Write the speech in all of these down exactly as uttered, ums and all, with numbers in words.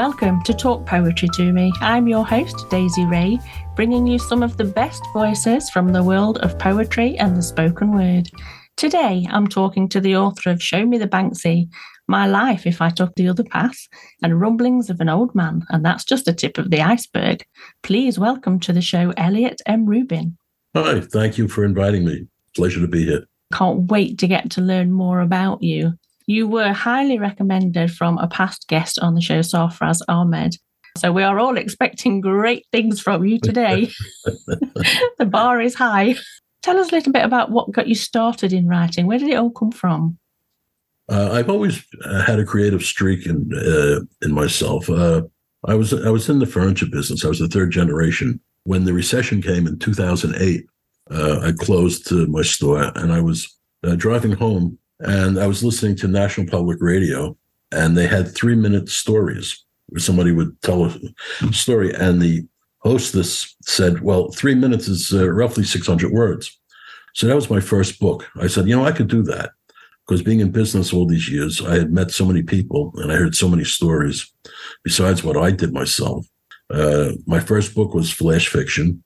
welcome to Talk Poetry to Me. I'm your host, Daisy Ray, bringing you some of the best voices from the world of poetry and the spoken word. Today, I'm talking to the author of Show Me the Banksy, My Life If I Took the Other Path, and Rumblings of an Old Man, and that's just the tip of the iceberg. Please welcome to the show, Elliot M. Rubin. Hi, thank you for inviting me. Pleasure to be here. Can't wait to get to learn more about you. You were highly recommended from a past guest on the show, Safraz Ahmed. So we are all expecting great things from you today. The bar is high. Tell us a little bit about what got you started in writing. Where did it all come from? Uh, I've always had a creative streak in uh, in myself. Uh, I was I was in the furniture business. I was the third generation. When the recession came in two thousand eight, uh, I closed uh, my store, and I was uh, driving home. And I was listening to National Public Radio, and they had three-minute stories where somebody would tell a story. And the hostess said, well, three minutes is uh, roughly six hundred words. So that was my first book. I said, you know, I could do that, because being in business all these years, I had met so many people and I heard so many stories besides what I did myself. Uh, my first book was flash fiction.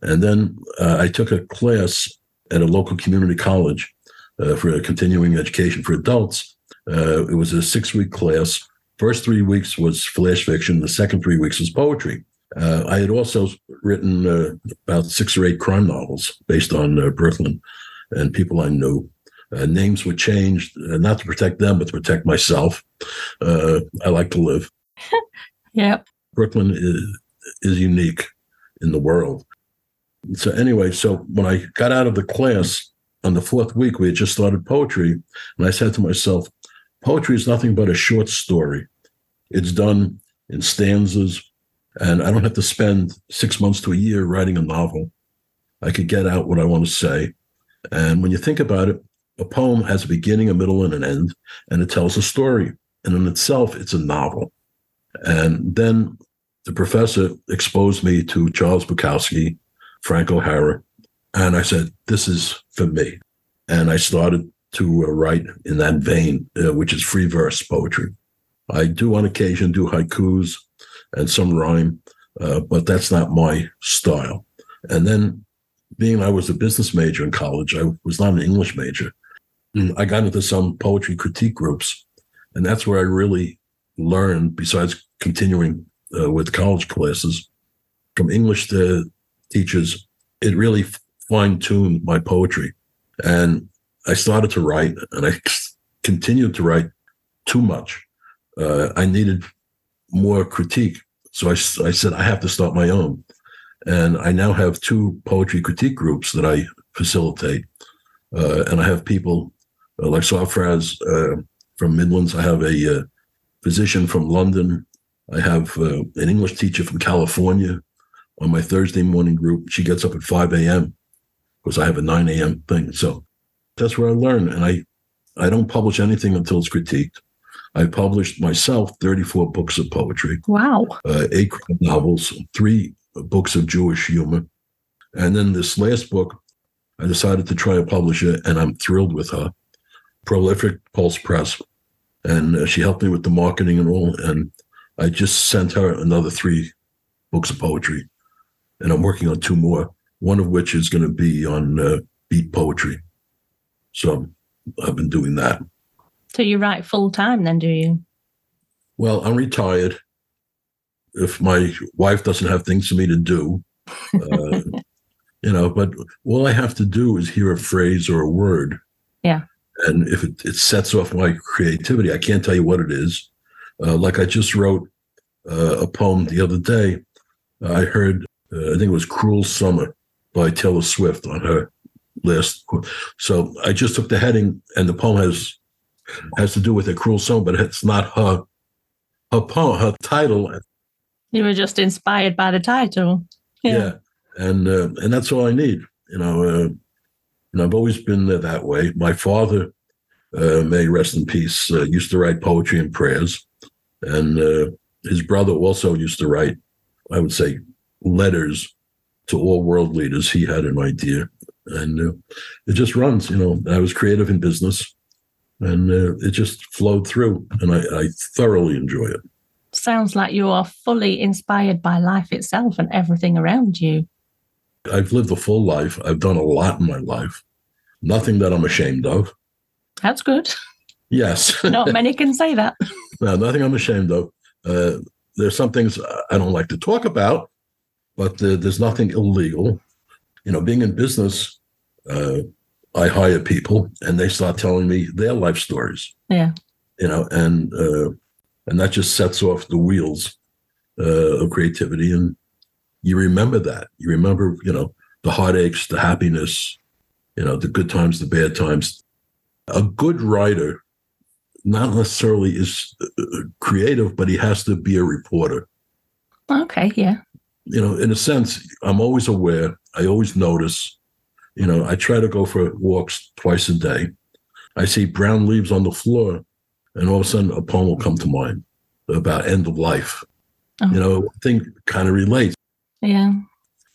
And then uh, I took a class at a local community college Uh, for a continuing education for adults. Uh, it was a six-week class. First three weeks was flash fiction. The second three weeks was poetry. Uh, I had also written uh, about six or eight crime novels based on uh, Brooklyn and people I knew. Uh, names were changed, uh, not to protect them, but to protect myself. Uh, I like to live. Yep. Brooklyn is, is unique in the world. So anyway, so when I got out of the class, on the fourth week, we had just started poetry, and I said to myself, poetry is nothing but a short story. It's done in stanzas, and I don't have to spend six months to a year writing a novel. I could get out what I want to say. And when you think about it, a poem has a beginning, a middle, and an end, and it tells a story. And in itself, it's a novel. And then the professor exposed me to Charles Bukowski, Frank O'Hara, and I said, this is for me. And I started to uh, write in that vein, uh, which is free verse poetry. I do on occasion do haikus and some rhyme, uh, but that's not my style. And then being I was a business major in college, I was not an English major. Mm. I got into some poetry critique groups, and that's where I really learned, besides continuing uh, with college classes, from English to teachers, it really fine-tuned my poetry. And I started to write, and I continued to write too much. Uh, I needed more critique. So I, I said, I have to start my own. And I now have two poetry critique groups that I facilitate. Uh, and I have people uh, like Safraz uh, from Midlands. I have a uh, physician from London. I have uh, an English teacher from California on my Thursday morning group. She gets up at five a.m. because I have a nine a.m. thing. So that's where I learn. And I, I don't publish anything until it's critiqued. I published myself thirty-four books of poetry. Wow. Uh, eight crime novels, three books of Jewish humor. And then this last book, I decided to try a publisher, and I'm thrilled with her, Prolific Pulse Press. And uh, she helped me with the marketing and all. And I just sent her another three books of poetry. And I'm working on two more, one of which is going to be on uh, beat poetry. So I've been doing that. So you write full time then, do you? Well, I'm retired. If my wife doesn't have things for me to do, uh, you know, but all I have to do is hear a phrase or a word. Yeah. And if it, it sets off my creativity, I can't tell you what it is. Uh, like I just wrote uh, a poem the other day. I heard... Uh, I think it was Cruel Summer by Taylor Swift on her list. So I just took the heading, and the poem has has to do with a cruel summer, but it's not her her poem, her title. You were just inspired by the title. Yeah. yeah. And uh, and that's all I need. You know, uh, and I've always been that way. My father, uh, may rest in peace, uh, used to write poetry and prayers. And uh, his brother also used to write, I would say, letters to all world leaders. He had an idea, and uh, it just runs. You know, I was creative in business, and uh, it just flowed through, and I, I thoroughly enjoy it. sounds like you are fully inspired by life itself and everything around you. I've lived a full life. I've done a lot in my life. Nothing that I'm ashamed of. That's good. Yes. Not many can say that. No, nothing I'm ashamed of. Uh, there's some things I don't like to talk about, but uh, there's nothing illegal. You know, being in business, uh, I hire people and they start telling me their life stories. Yeah. You know, and uh, and that just sets off the wheels uh, of creativity. And you remember that. You remember, you know, the heartaches, the happiness, you know, the good times, the bad times. A good writer not necessarily is creative, but he has to be a reporter. Okay, yeah. You know, in a sense, I'm always aware. I always notice. You know, I try to go for walks twice a day. I see brown leaves on the floor, and all of a sudden a poem will come to mind about end of life. Oh. You know, I think kind of relates. Yeah.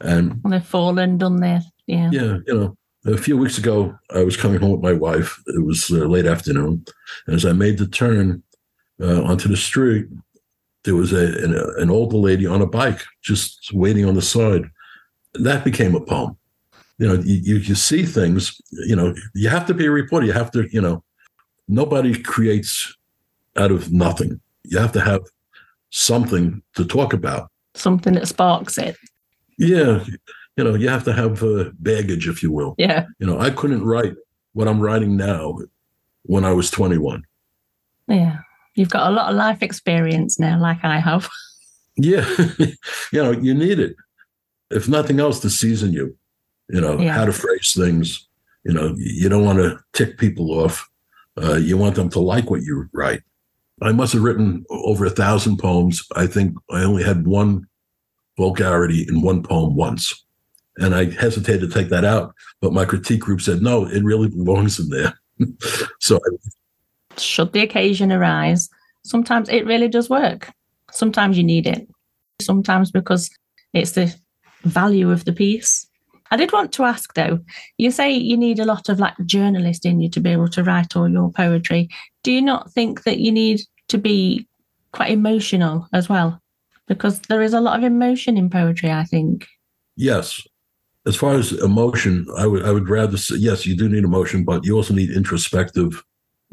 And well, they've fallen, done their, yeah. Yeah, you know. A few weeks ago, I was coming home with my wife. It was uh, late afternoon. And as I made the turn uh, onto the street, there was a, an, an older lady on a bike just waiting on the side. That became a poem. You know, you, you see things, you know, you have to be a reporter. You have to, you know, nobody creates out of nothing. You have to have something to talk about. Something that sparks it. Yeah. You know, you have to have uh, baggage, if you will. Yeah. You know, I couldn't write what I'm writing now when I was twenty-one. Yeah. You've got a lot of life experience now, like I have. Yeah. You know, you need it. If nothing else, to season you, you know, yeah. How to phrase things. You know, you don't want to tick people off. Uh, you want them to like what you write. I must have written over a thousand poems. I think I only had one vulgarity in one poem once. And I hesitated to take that out, but my critique group said, no, it really belongs in there. So I, should the occasion arise, sometimes it really does work. Sometimes you need it. Sometimes because it's the value of the piece. I did want to ask, though, you say you need a lot of like journalist in you to be able to write all your poetry. Do you not think that you need to be quite emotional as well? Because there is a lot of emotion in poetry, I think. Yes. As far as emotion, I would I would rather say, yes, you do need emotion, but you also need introspective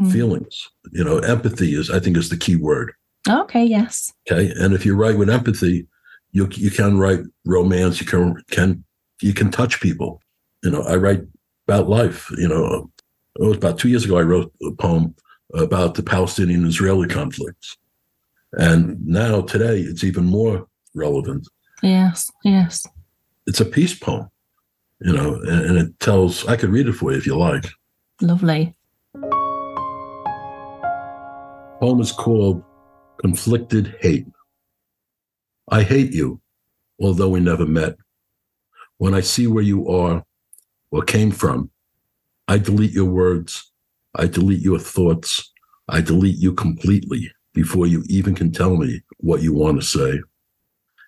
mm. feelings. You know, empathy is, I think, is the key word. Okay, yes. Okay, and if you write with empathy, you you can write romance. You can can you can touch people. You know, I write about life. You know, it was about two years ago I wrote a poem about the Palestinian-Israeli conflicts, and now today it's even more relevant. Yes, yes. It's a peace poem. You know, and it tells, I could read it for you if you like. Lovely. The poem is called Conflicted Hate. I hate you, although we never met. When I see where you are or came from, I delete your words. I delete your thoughts. I delete you completely before you even can tell me what you want to say.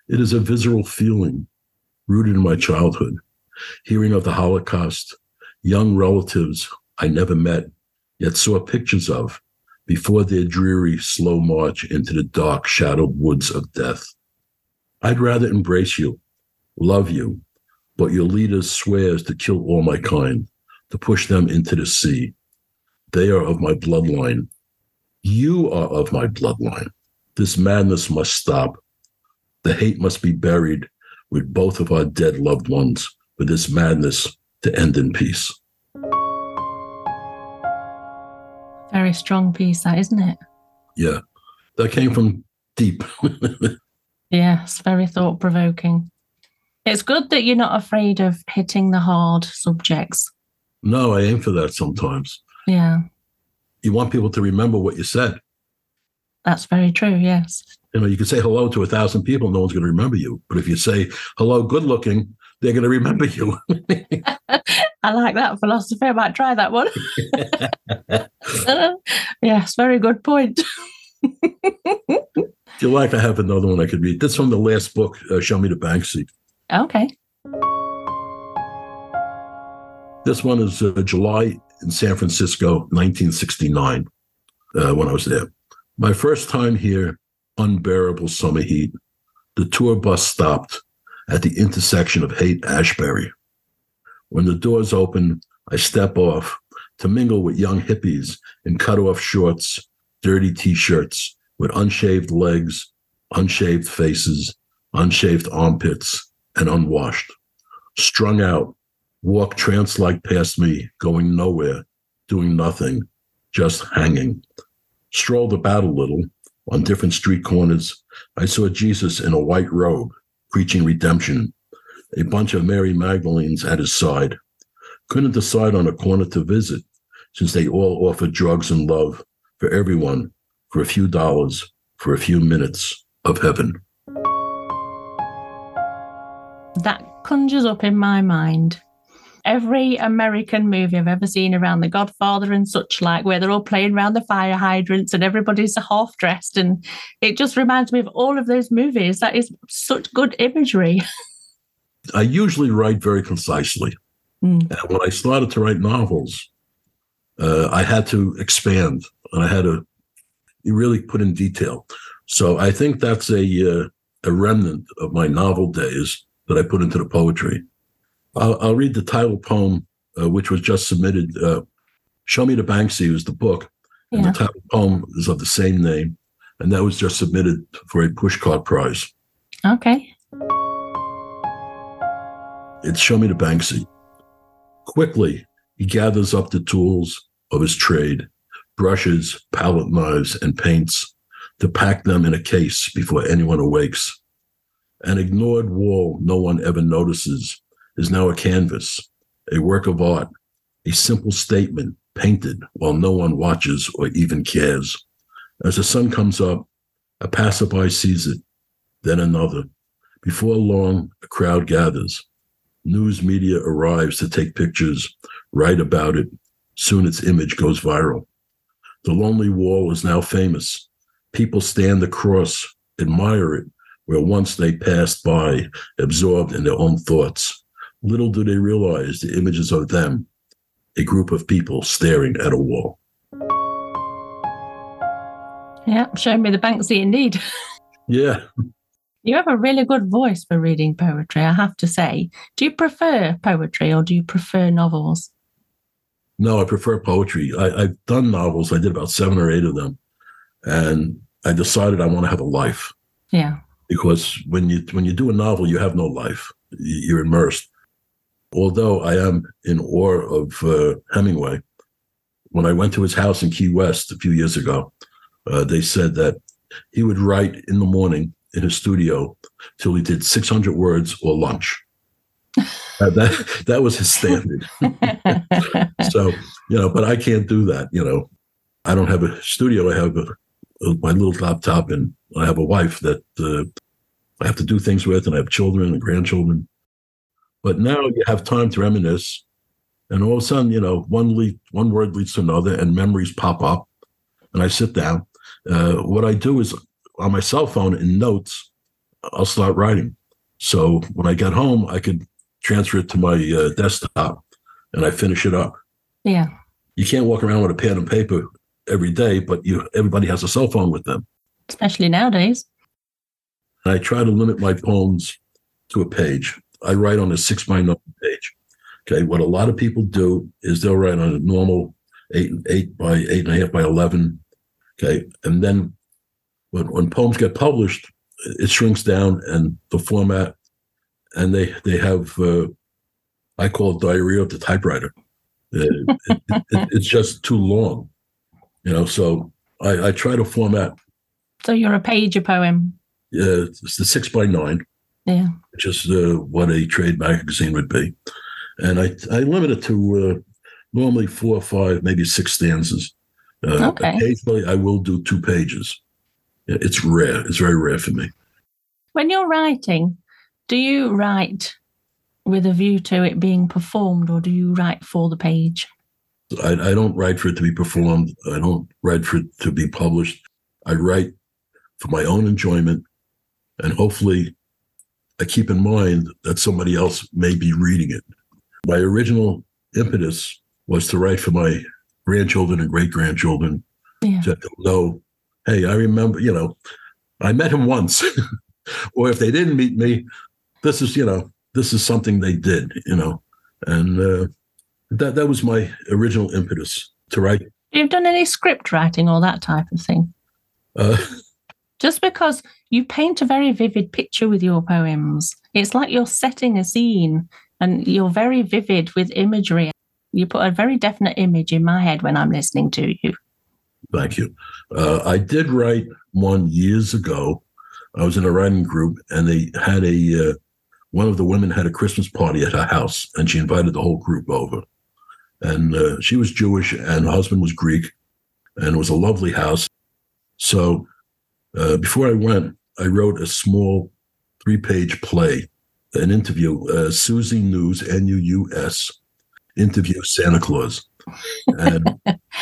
It is a visceral feeling rooted in my childhood. Hearing of the Holocaust, young relatives I never met, yet saw pictures of before their dreary, slow march into the dark, shadowed woods of death. I'd rather embrace you, love you, but your leader swears to kill all my kind, to push them into the sea. They are of my bloodline. You are of my bloodline. This madness must stop. The hate must be buried with both of our dead loved ones, for this madness to end in peace. Very strong piece, that, isn't it? Yeah. That came from deep. Yes, very thought-provoking. It's good that you're not afraid of hitting the hard subjects. No, I aim for that sometimes. Yeah. You want people to remember what you said. That's very true, yes. You know, you can say hello to a thousand people, no one's going to remember you. But if you say, hello, good-looking, they're going to remember you. I like that philosophy. I might try that one. Yes, very good point. If you like, I have another one I could read. That's from the last book, uh, Show Me the Banksy. Okay. This one is uh, July in San Francisco, nineteen sixty-nine, uh, when I was there. My first time here, unbearable summer heat, the tour bus stopped at the intersection of Haight-Ashbury. When the doors open, I step off to mingle with young hippies in cut-off shorts, dirty T-shirts, with unshaved legs, unshaved faces, unshaved armpits, and unwashed. Strung out, walk trance-like past me, going nowhere, doing nothing, just hanging. Strolled about a little. On different street corners, I saw Jesus in a white robe, preaching redemption, a bunch of Mary Magdalenes at his side. Couldn't decide on a corner to visit, since they all offer drugs and love for everyone, for a few dollars, for a few minutes of heaven. That conjures up in my mind every American movie I've ever seen around The Godfather and such like, where they're all playing around the fire hydrants and everybody's half-dressed. And it just reminds me of all of those movies. That is such good imagery. I usually write very concisely. Mm. And when I started to write novels, uh, I had to expand. And I had to really put in detail. So I think that's a, uh, a remnant of my novel days that I put into the poetry. I'll, I'll read the title poem, uh, which was just submitted. Uh, Show Me the Banksy was the book, and yeah. The title poem is of the same name, and that was just submitted for a pushcart prize. Okay. It's Show Me the Banksy. Quickly, he gathers up the tools of his trade, brushes, palette knives, and paints, to pack them in a case before anyone awakes. An ignored wall no one ever notices is now a canvas, a work of art, a simple statement painted while no one watches or even cares. As the sun comes up, a passerby sees it, then another. Before long, a crowd gathers. News media arrives to take pictures, write about it. Soon its image goes viral. The lonely wall is now famous. People stand across, admire it, where once they passed by, absorbed in their own thoughts. Little do they realize the images of them, a group of people staring at a wall. Yeah, Show Me the Banksy indeed. Yeah. You have a really good voice for reading poetry, I have to say. Do you prefer poetry or do you prefer novels? No, I prefer poetry. I, I've done novels. I did about seven or eight of them. And I decided I want to have a life. Yeah. Because when you when you do a novel, you have no life. You're immersed. Although I am in awe of uh, Hemingway, when I went to his house in Key West a few years ago, uh, they said that he would write in the morning in his studio till he did six hundred words or lunch. uh, that that was his standard. So, you know, but I can't do that. You know, I don't have a studio. I have a, a, my little laptop, and I have a wife that uh, I have to do things with, and I have children and grandchildren. But now you have time to reminisce, and all of a sudden, you know, one lead, one word leads to another, and memories pop up, and I sit down. Uh, what I do is, on my cell phone, in notes, I'll start writing. So when I get home, I could transfer it to my uh, desktop, and I finish it up. Yeah. You can't walk around with a pen and paper every day, but you everybody has a cell phone with them. Especially nowadays. And I try to limit my poems to a page. I write on a six by nine page. Okay, what a lot of people do is they'll write on a normal eight eight by eight and a half by eleven. Okay, and then when, when poems get published, it shrinks down and the format, and they they have uh, I call it diarrhea of the typewriter. It, it, it, it's just too long, you know. So I, I try to format. So you're a page a poem. Yeah, it's the six by nine. Yeah, which is uh, what a trade magazine would be, and I I limit it to uh, normally four or five, maybe six stanzas. Uh, okay. Occasionally, I will do two pages. It's rare. It's very rare for me. When you're writing, do you write with a view to it being performed, or do you write for the page? I, I don't write for it to be performed. I don't write for it to be published. I write for my own enjoyment, and hopefully I keep in mind that somebody else may be reading it. My original impetus was to write for my grandchildren and great-grandchildren. Yeah. To know, hey, I remember, you know, I met him once. Or if they didn't meet me, this is, you know, this is something they did, you know. And uh, that that was my original impetus to write. You've done any script writing or that type of thing? Uh, Just because you paint a very vivid picture with your poems. It's like you're setting a scene and you're very vivid with imagery. You put a very definite image in my head when I'm listening to you. Thank you. Uh, I did write one years ago. I was in a writing group and they had a, uh, one of the women had a Christmas party at her house and she invited the whole group over. And uh, she was Jewish and her husband was Greek and it was a lovely house. So uh, before I went, I wrote a small three-page play, an interview, uh, Susie News, N U U S, interview Santa Claus. And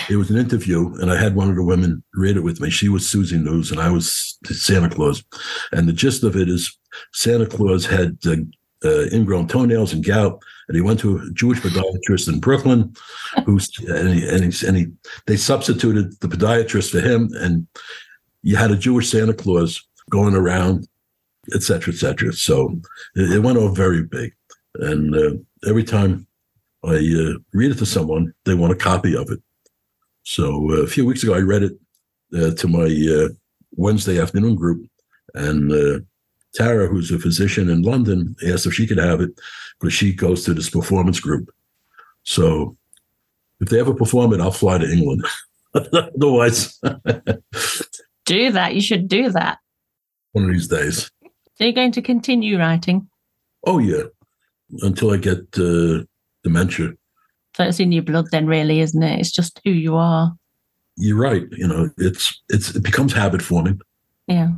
it was an interview, and I had one of the women read it with me. She was Susie News, and I was Santa Claus. And the gist of it is Santa Claus had uh, uh, ingrown toenails and gout, and he went to a Jewish podiatrist in Brooklyn, who and, he, and, he, and he, they substituted the podiatrist for him, and you had a Jewish Santa Claus going around, et cetera, et cetera. So it, it went off very big. And uh, every time I uh, read it to someone, they want a copy of it. So uh, a few weeks ago, I read it uh, to my uh, Wednesday afternoon group. And uh, Tara, who's a physician in London, asked if she could have it because she goes to this performance group. So if they ever perform it, I'll fly to England. Otherwise. Do that. You should do that. One of these days. So you're going to continue writing? Oh, yeah. Until I get... Uh, dementia. So it's in your blood then, really, isn't it? It's just who you are. You're right. You know, it's it's it becomes habit forming. Yeah.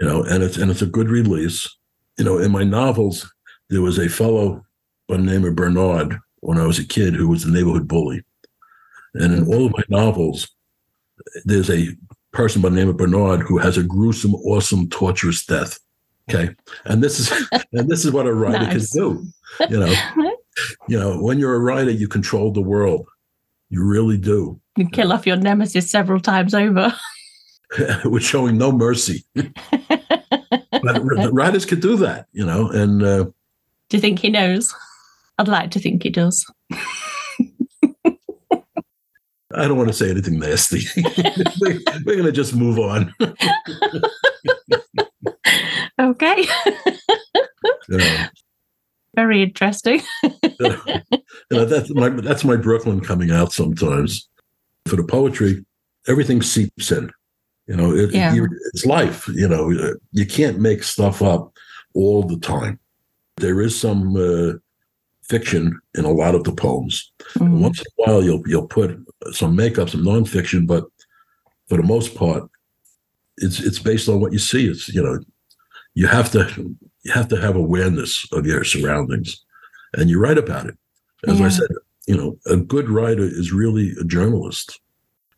You know, and it's and it's a good release. You know, in my novels, there was a fellow by the name of Bernard when I was a kid who was the neighborhood bully. And in all of my novels, there's a person by the name of Bernard who has a gruesome, awesome, torturous death. Okay. And this is and this is what a writer nice. can do. You know. You know, when you're a writer, you control the world. You really do. You kill off your nemesis several times over. With showing no mercy. But writers could do that, you know. And uh, do you think he knows? I'd like to think he does. I don't want to say anything nasty. We're going to just move on. Okay. Yeah. Very interesting. Yeah. Yeah, that's my that's my Brooklyn coming out sometimes. For the poetry, everything seeps in. You know, it, yeah. it, it's life. You know, you can't make stuff up all the time. There is some uh, fiction in a lot of the poems. Mm. Once in a while, you'll you'll put some makeup, some nonfiction, but for the most part, it's it's based on what you see. It's you know, you have to. You have to have awareness of your surroundings and you write about it. As yeah. I said, you know, a good writer is really a journalist.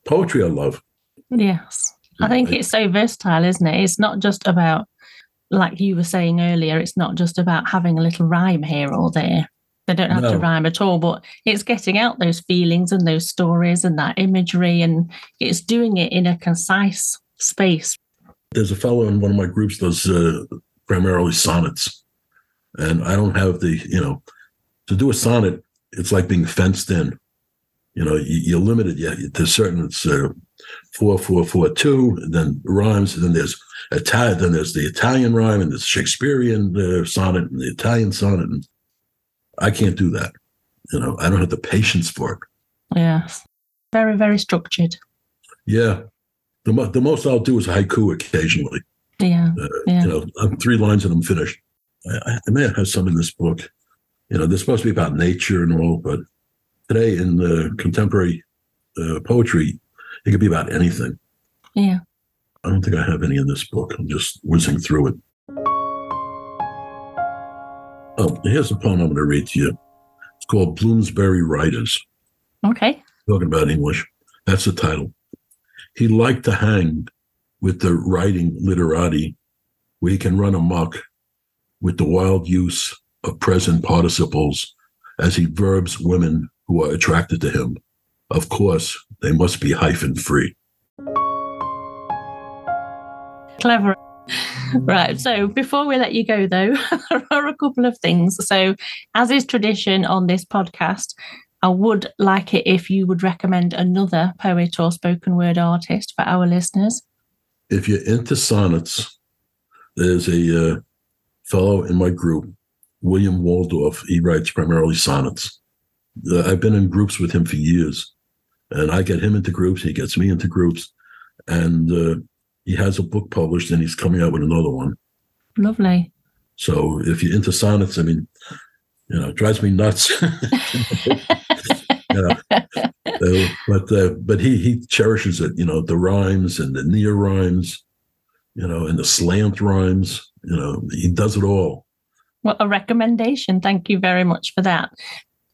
Poetry I love. Yes. I think it's so versatile, isn't it? It's not just about, like you were saying earlier, it's not just about having a little rhyme here or there. They don't have no. to rhyme at all, but it's getting out those feelings and those stories and that imagery, and it's doing it in a concise space. There's a fellow in one of my groups does uh, primarily sonnets. And I don't have the, you know, to do a sonnet, it's like being fenced in. You know, you, you're limited. Yeah, to certain, it's uh, four, four, four, two, and then rhymes, and then there's Italian, then there's the Italian rhyme, and there's Shakespearean uh, sonnet, and the Italian sonnet. And I can't do that. You know, I don't have the patience for it. Yeah. Very, very structured. Yeah. The, mo- the most I'll do is haiku occasionally. Yeah, uh, yeah, you know, I'm three lines and I'm finished. I, I may have some in this book. You know, they're supposed to be about nature and all, but today in the contemporary uh, poetry, it could be about anything. Yeah. I don't think I have any in this book. I'm just whizzing through it. Oh, here's a poem I'm going to read to you. It's called Bloomsbury Writers. Okay. Talking about English. That's the title. He liked to hang with the writing literati, where he can run amok with the wild use of present participles as he verbs women who are attracted to him. Of course, they must be hyphen free. Clever. Right, so before we let you go, though, there are a couple of things. So, as is tradition on this podcast, I would like it if you would recommend another poet or spoken word artist for our listeners. If you're into sonnets, there's a uh, fellow in my group, William Waldorf. He writes primarily sonnets. Uh, I've been in groups with him for years, and I get him into groups. He gets me into groups, and uh, he has a book published, and he's coming out with another one. Lovely. So if you're into sonnets, I mean, you know, it drives me nuts. Yeah. Uh, but uh, but he he cherishes it, you know, the rhymes and the near rhymes, you know, and the slant rhymes, you know, he does it all. What a recommendation. Thank you very much for that.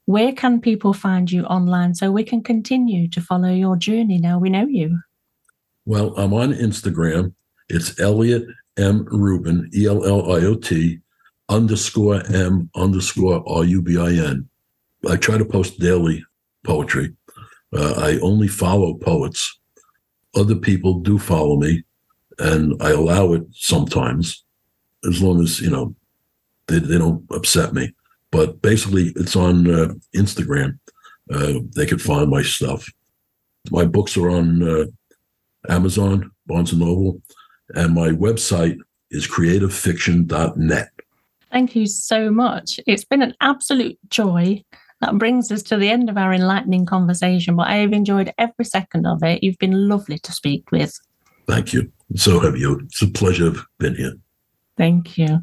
Where can people find you online so we can continue to follow your journey now we know you? Well, I'm on Instagram. It's Elliot M. Rubin, E L L I O T, underscore M, underscore R U B I N. I try to post daily poetry. Uh, I only follow poets. Other people do follow me, and I allow it sometimes, as long as, you know, they, they don't upset me. But basically, it's on uh, Instagram. Uh, they can find my stuff. My books are on uh, Amazon, Barnes and Noble, and my website is creative fiction dot net. Thank you so much. It's been an absolute joy. That brings us to the end of our enlightening conversation, but I have enjoyed every second of it. You've been lovely to speak with. Thank you. So have you. It's a pleasure to have been here. Thank you.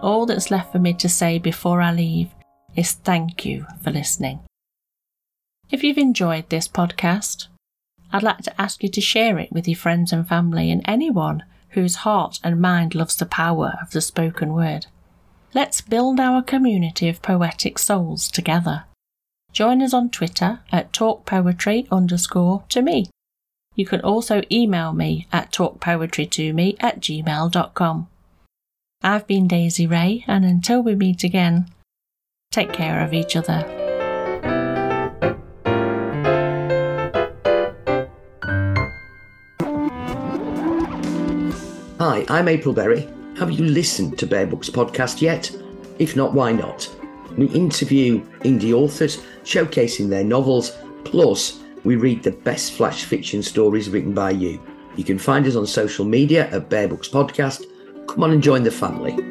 All that's left for me to say before I leave is thank you for listening. If you've enjoyed this podcast, I'd like to ask you to share it with your friends and family and anyone whose heart and mind loves the power of the spoken word. Let's build our community of poetic souls together. Join us on Twitter at talkpoetry underscore to me. You can also email me at talkpoetrytome at gmail dot com. I've been Daisy Ray, and until we meet again, take care of each other. Hi, I'm April Berry. Have you listened to Bare Books podcast yet? If not, why not? We interview indie authors, showcasing their novels, plus we read the best flash fiction stories written by you. You can find us on social media at Bare Books Podcast. Come on and join the family.